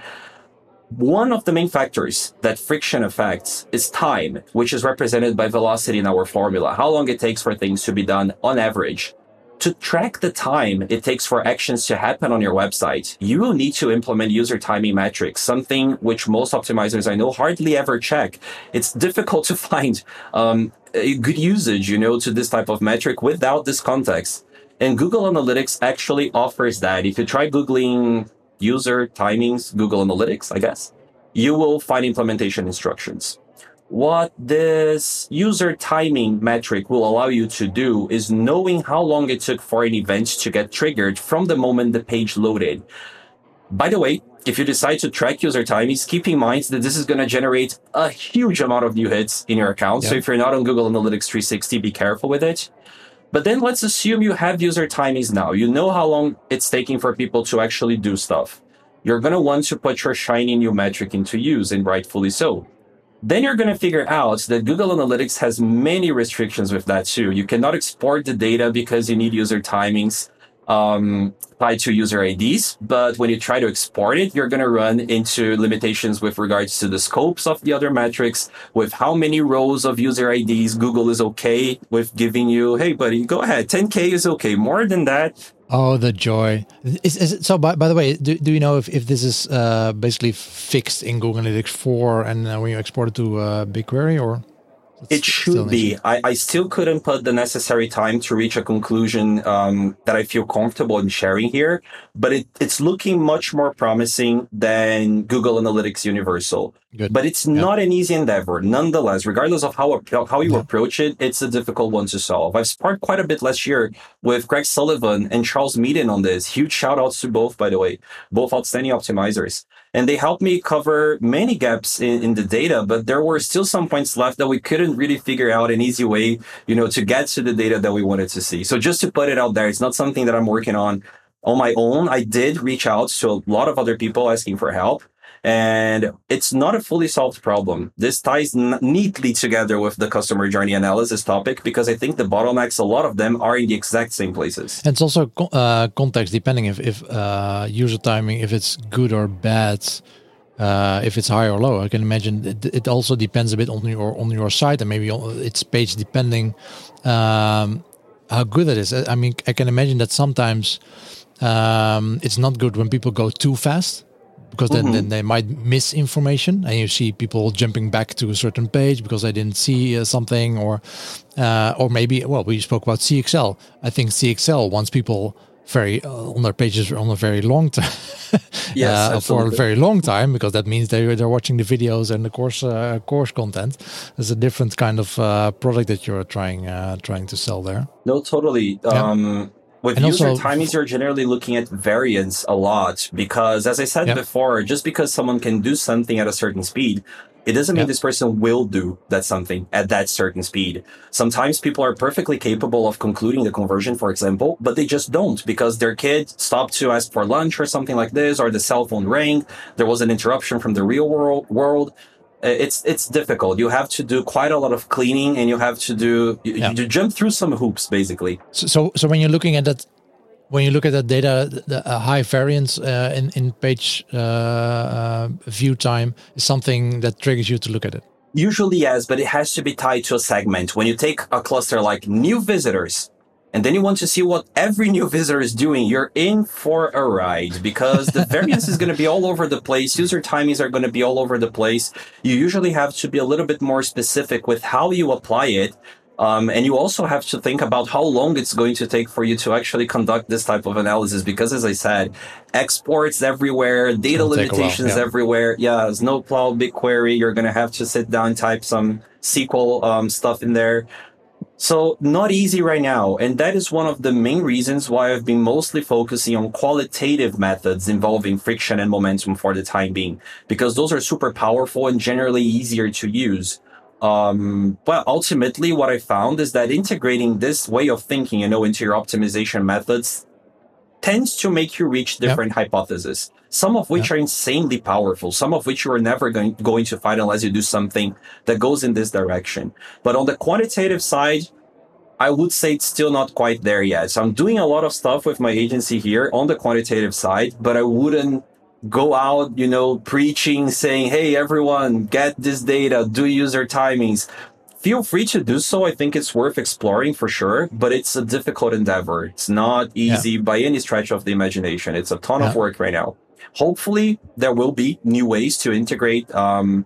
One of the main factors that friction affects is time, which is represented by velocity in our formula, how long it takes for things to be done on average. To track the time it takes for actions to happen on your website, you will need to implement user timing metrics, something which most optimizers I know hardly ever check. It's difficult to find um, a good usage, you know, to this type of metric without this context. And Google Analytics actually offers that. If you try Googling user timings, Google Analytics, I guess, you will find implementation instructions. What this user timing metric will allow you to do is knowing how long it took for an event to get triggered from the moment the page loaded. By the way, if you decide to track user timings, keep in mind that this is going to generate a huge amount of new hits in your account. Yep. So if you're not on Google Analytics three sixty, be careful with it. But then let's assume you have user timings now. You know how long it's taking for people to actually do stuff. You're going to want to put your shiny new metric into use, and rightfully so. Then you're going to figure out that Google Analytics has many restrictions with that too. You cannot export the data because you need user timings um, tied to user I Ds. But when you try to export it, you're going to run into limitations with regards to the scopes of the other metrics, with how many rows of user I Ds Google is okay with giving you. Hey, buddy, go ahead. ten K is okay. More than that. Oh, the joy. Is, is it, so, by, by the way, do, do you know if, if this is uh, basically fixed in Google Analytics four and uh, when you export it to uh, BigQuery? Or it should be. I, I still couldn't put the necessary time to reach a conclusion um, that I feel comfortable in sharing here, but it, it's looking much more promising than Google Analytics Universal. Good. But it's yeah. not an easy endeavor. Nonetheless, regardless of how how you yeah. approach it, it's a difficult one to solve. I've sparked quite a bit last year with Greg Sullivan and Charles Meaden on this. Huge shout outs to both, by the way, both outstanding optimizers. And they helped me cover many gaps in, in the data, but there were still some points left that we couldn't really figure out an easy way, you know, to get to the data that we wanted to see. So just to put it out there, it's not something that I'm working on on my own. I did reach out to a lot of other people asking for help. And it's not a fully solved problem. This ties n- neatly together with the customer journey analysis topic, because I think the bottlenecks, a lot of them are in the exact same places. And it's also uh, context depending if, if uh, user timing, if it's good or bad, uh, if it's high or low. I can imagine it, it also depends a bit on your on your site, and maybe it's page depending um, how good it is. I mean, I can imagine that sometimes um, it's not good when people go too fast, because then, mm-hmm. then they might miss information, and you see people jumping back to a certain page because they didn't see uh, something, or uh, or maybe, well, we spoke about C X L. I think C X L wants people very uh, on their pages on a very long time, yes, uh, for a very long time, because that means they they're watching the videos and the course uh, course content. There's a different kind of uh, product that you're trying uh, trying to sell there. No, totally. Yeah. Um, With and user also, timings, you're generally looking at variance a lot, because, as I said yep. before, just because someone can do something at a certain speed, it doesn't mean yep. this person will do that something at that certain speed. Sometimes people are perfectly capable of concluding the conversion, for example, but they just don't, because their kid stopped to ask for lunch or something like this, or the cell phone rang, there was an interruption from the real world. world. It's it's difficult. You have to do quite a lot of cleaning, and you have to do you, yeah. you jump through some hoops, basically. So, so, so when you're looking at that, when you look at that data, the, the high variance uh, in in page uh, uh, view time is something that triggers you to look at it. Usually, yes, but it has to be tied to a segment. When you take a cluster like new visitors, and then you want to see what every new visitor is doing, you're in for a ride, because the variance is going to be all over the place. User timings are going to be all over the place. You usually have to be a little bit more specific with how you apply it. Um, and you also have to think about how long it's going to take for you to actually conduct this type of analysis. Because, as I said, exports everywhere, data limitations while, yeah. everywhere. Yeah, Snowplow, BigQuery, you're going to have to sit down, type some S Q L um, stuff in there. So not easy right now, and that is one of the main reasons why I've been mostly focusing on qualitative methods involving friction and momentum for the time being, because those are super powerful and generally easier to use. Um, but ultimately what I found is that integrating this way of thinking, you know, into your optimization methods tends to make you reach different yep. hypotheses, some of which yep. are insanely powerful, some of which you are never going, going to find unless you do something that goes in this direction. But on the quantitative side, I would say it's still not quite there yet. So I'm doing a lot of stuff with my agency here on the quantitative side, but I wouldn't go out, you know, preaching, saying, hey, everyone, get this data, do user timings. Feel free to do so. I think it's worth exploring for sure, but it's a difficult endeavor. It's not easy yeah. by any stretch of the imagination. It's a ton yeah. of work right now. Hopefully, there will be new ways to integrate um,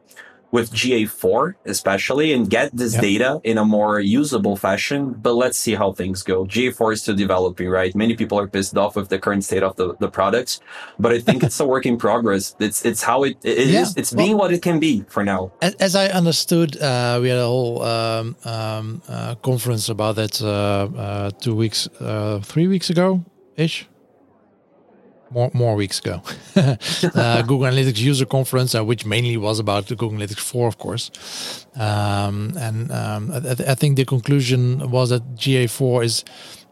with G A four, especially, and get this yeah. data in a more usable fashion. But let's see how things go. G A four is still developing, right? Many people are pissed off with the current state of the, the products, but I think it's a work in progress. It's it's how it, it yeah. is. It's well, being what it can be for now. As, as I understood, uh, we had a whole um, um, uh, conference about that uh, uh, two weeks, uh, three weeks ago ish. More, more weeks ago, uh, Google Analytics user conference, uh, which mainly was about the Google Analytics four, of course. Um, and um, I, th I think the conclusion was that G A four is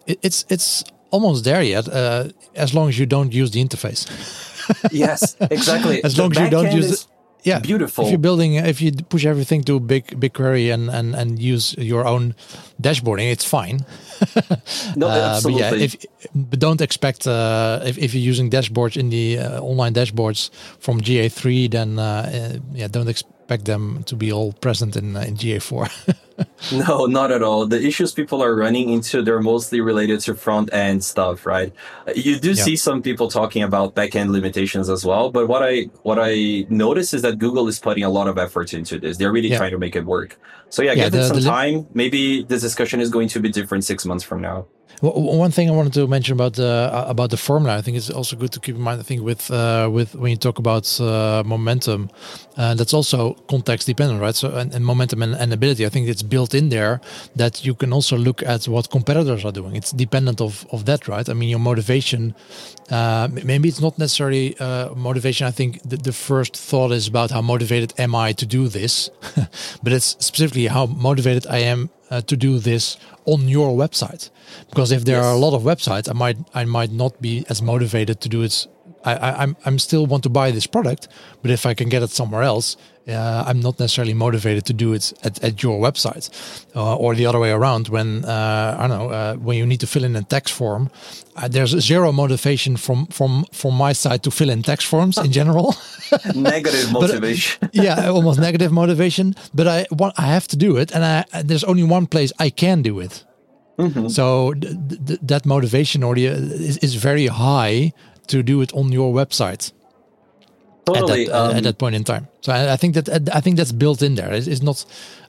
it, it's it's almost there yet, uh, as long as you don't use the interface. Yes, exactly. As the long as you don't use it. Yeah, beautiful. If you're building, if you push everything to big, big query and, and, and use your own dashboarding, it's fine. No, absolutely. Uh, but, yeah, if, but don't expect uh, if if you're using dashboards in the uh, online dashboards from G A three, then uh, uh, yeah, don't expect them to be all present in uh, in G A four. No, not at all. The issues people are running into, they're mostly related to front end stuff, right? You do yeah. see some people talking about back end limitations as well. But what I what I notice is that Google is putting a lot of effort into this. They're really yeah. trying to make it work. So yeah, yeah give the, it some time. Maybe this discussion is going to be different six months from now. Well, one thing I wanted to mention about the about the formula, I think it's also good to keep in mind. I think with uh, with when you talk about uh, momentum, uh, that's also context dependent, right? So and, and momentum and, and ability, I think it's built in there that you can also look at what competitors are doing. It's dependent of of that, right? I mean, your motivation. Uh, maybe it's not necessarily uh, motivation. I think the, the first thought is about how motivated am I to do this, but it's specifically how motivated I am uh, to do this on your website. Because if there yes. are a lot of websites, I might I might not be as motivated to do it. I, I I'm I'm still want to buy this product, but if I can get it somewhere else, uh, I'm not necessarily motivated to do it at, at your website, uh, or the other way around. When uh, I don't know uh, when you need to fill in a tax form, uh, there's zero motivation from from from my side to fill in tax forms in general. Negative motivation. But, yeah, almost negative motivation. But I want I have to do it, and I there's only one place I can do it. Mm-hmm. So th th that motivation already is, is very high to do it on your website. Totally. At that, um, at that point in time. So I, I think that I think that's built in there. It's, it's not,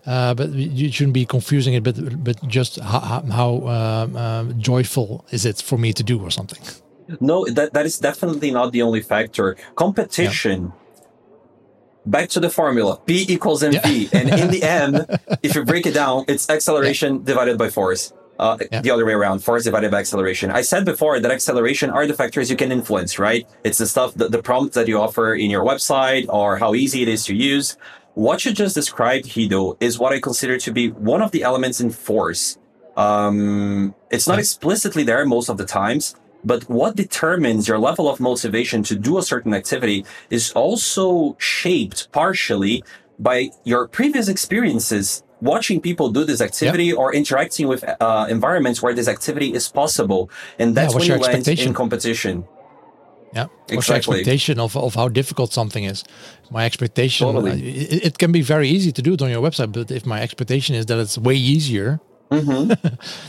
uh, but you shouldn't be confusing it. But but just how, how um, uh, joyful is it for me to do or something? No, that that is definitely not the only factor. Competition. Yeah. Back to the formula, P equals M V, yeah. and in the end, if you break it down, it's acceleration yeah. divided by force. Uh, yeah. The other way around, force divided by acceleration. I said before that acceleration are the factors you can influence, right? It's the stuff, the, the prompts that you offer in your website or how easy it is to use. What you just described, Guido, is what I consider to be one of the elements in force. Um, it's not explicitly there most of the times, but what determines your level of motivation to do a certain activity is also shaped partially by your previous experiences watching people do this activity yep. or interacting with uh, environments where this activity is possible. And that's yeah, when you land in competition. Yeah. Exactly. What's your expectation of, of how difficult something is? My expectation, totally. uh, it, it can be very easy to do it on your website, but if my expectation is that it's way easier, mm-hmm.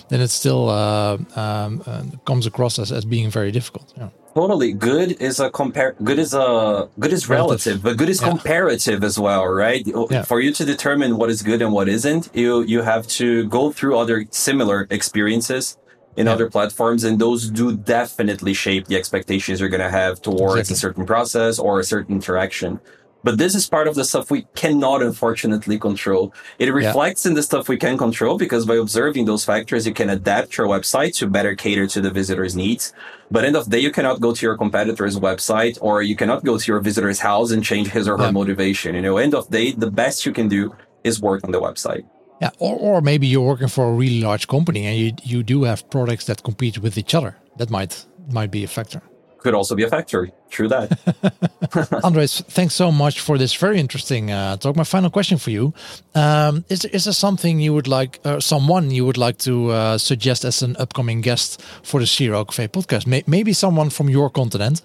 then it still uh, um, uh, comes across as, as being very difficult. Yeah. Totally. Good is a compare. Good is a good is relative, relative but good is yeah. comparative as well, right? Yeah. For you to determine what is good and what isn't, you you have to go through other similar experiences in yeah. other platforms, and those do definitely shape the expectations you're going to have towards exactly. a certain process or a certain interaction. But this is part of the stuff we cannot, unfortunately, control. It reflects yeah. in the stuff we can control, because by observing those factors, you can adapt your website to better cater to the visitor's needs. But end of the day, you cannot go to your competitor's website, or you cannot go to your visitor's house and change his or her yeah. motivation. You know, end of the day, the best you can do is work on the website. Yeah, or, or maybe you're working for a really large company and you, you do have products that compete with each other. That might might be a factor. Could also be a factor. True that. Andrés, thanks so much for this very interesting uh, talk. My final question for you, um, is, is there something you would like, uh, someone you would like to uh, suggest as an upcoming guest for the C R O Café podcast? May- maybe someone from your continent,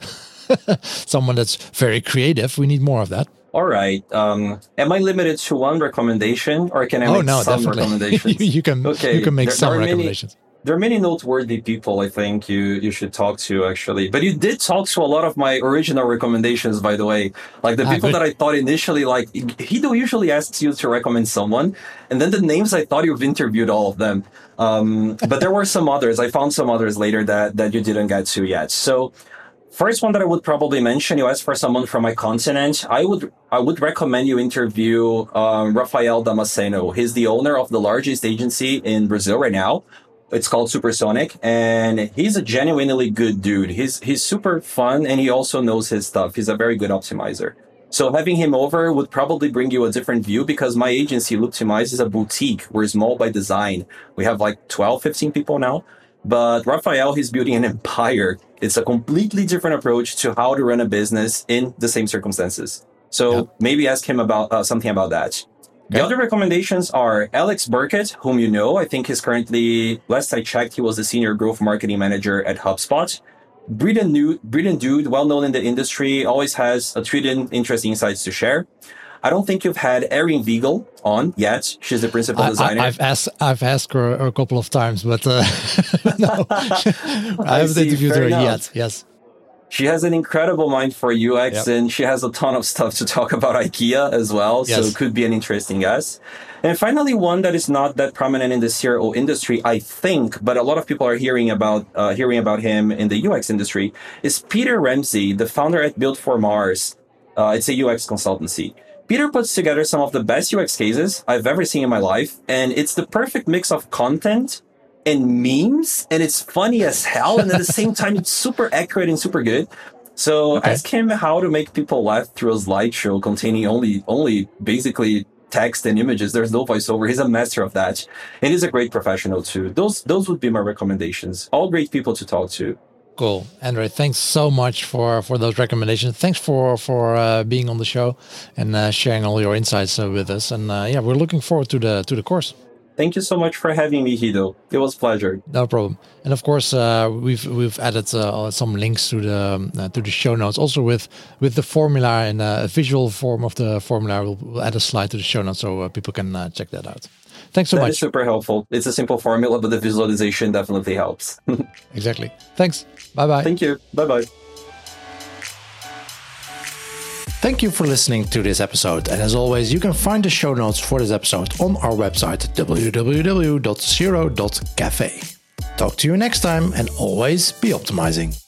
someone that's very creative. We need more of that. All right. Um, am I limited to one recommendation, or can I make oh, no, some definitely. recommendations? you, can, okay. you can make there, some there recommendations. Many- There are many noteworthy people I think you, you should talk to, actually. But you did talk to a lot of my original recommendations, by the way. Like the ah, people good. that I thought initially, like, Guido usually asks you to recommend someone. And then the names, I thought you've interviewed all of them. Um, but there were some others. I found some others later that, that you didn't get to yet. So first one that I would probably mention, you asked for someone from my continent. I would I would recommend you interview um, Rafael Damasceno. He's the owner of the largest agency in Brazil right now. It's called Supersonic, and he's a genuinely good dude. He's he's super fun, and he also knows his stuff. He's a very good optimizer. So having him over would probably bring you a different view, because my agency, LoopTimize, is a boutique. We're small by design. We have like twelve, fifteen people now. But Rafael, he's building an empire. It's a completely different approach to how to run a business in the same circumstances. So yeah. maybe ask him about uh, something about that. The other recommendations are Alex Burkett, whom you know. I think he's currently, last I checked, he was the senior growth marketing manager at HubSpot. Brilliant, new, brilliant dude, well-known in the industry, always has a trillion interesting insights to share. I don't think you've had Erin Viegel on yet. She's the principal I, designer. I, I've asked I've asked her a couple of times, but uh, no, I haven't see, interviewed her enough. yet. Yes. She has an incredible mind for U X, yep. and she has a ton of stuff to talk about IKEA as well. Yes. So it could be an interesting guest. And finally, one that is not that prominent in the C R O industry, I think, but a lot of people are hearing about uh, hearing about him in the U X industry, is Peter Ramsey, the founder at Built for Mars. Uh, it's a U X consultancy. Peter puts together some of the best U X cases I've ever seen in my life, and it's the perfect mix of content and memes, and it's funny as hell, and at the same time it's super accurate and super good. So okay. ask him how to make people laugh through a slideshow containing only only basically text and images. There's no voiceover. He's a master of that, and he's a great professional too. Those those would be my recommendations. All great people to talk to. Cool. André, thanks so much for for those recommendations. Thanks for for uh, being on the show and uh, sharing all your insights uh, with us, and uh, yeah we're looking forward to the to the course. Thank you so much for having me, Guido. It was a pleasure. No problem. And of course, uh, we've we've added uh, some links to the uh, to the show notes, also with with the formula and uh, a visual form of the formula. We'll, we'll add a slide to the show notes so uh, people can uh, check that out. Thanks so that much. That is super helpful. It's a simple formula, but the visualization definitely helps. Exactly. Thanks. Bye bye. Thank you. Bye bye. Thank you for listening to this episode. And as always, you can find the show notes for this episode on our website, w w w dot c r o dot cafe. Talk to you next time, and always be optimizing.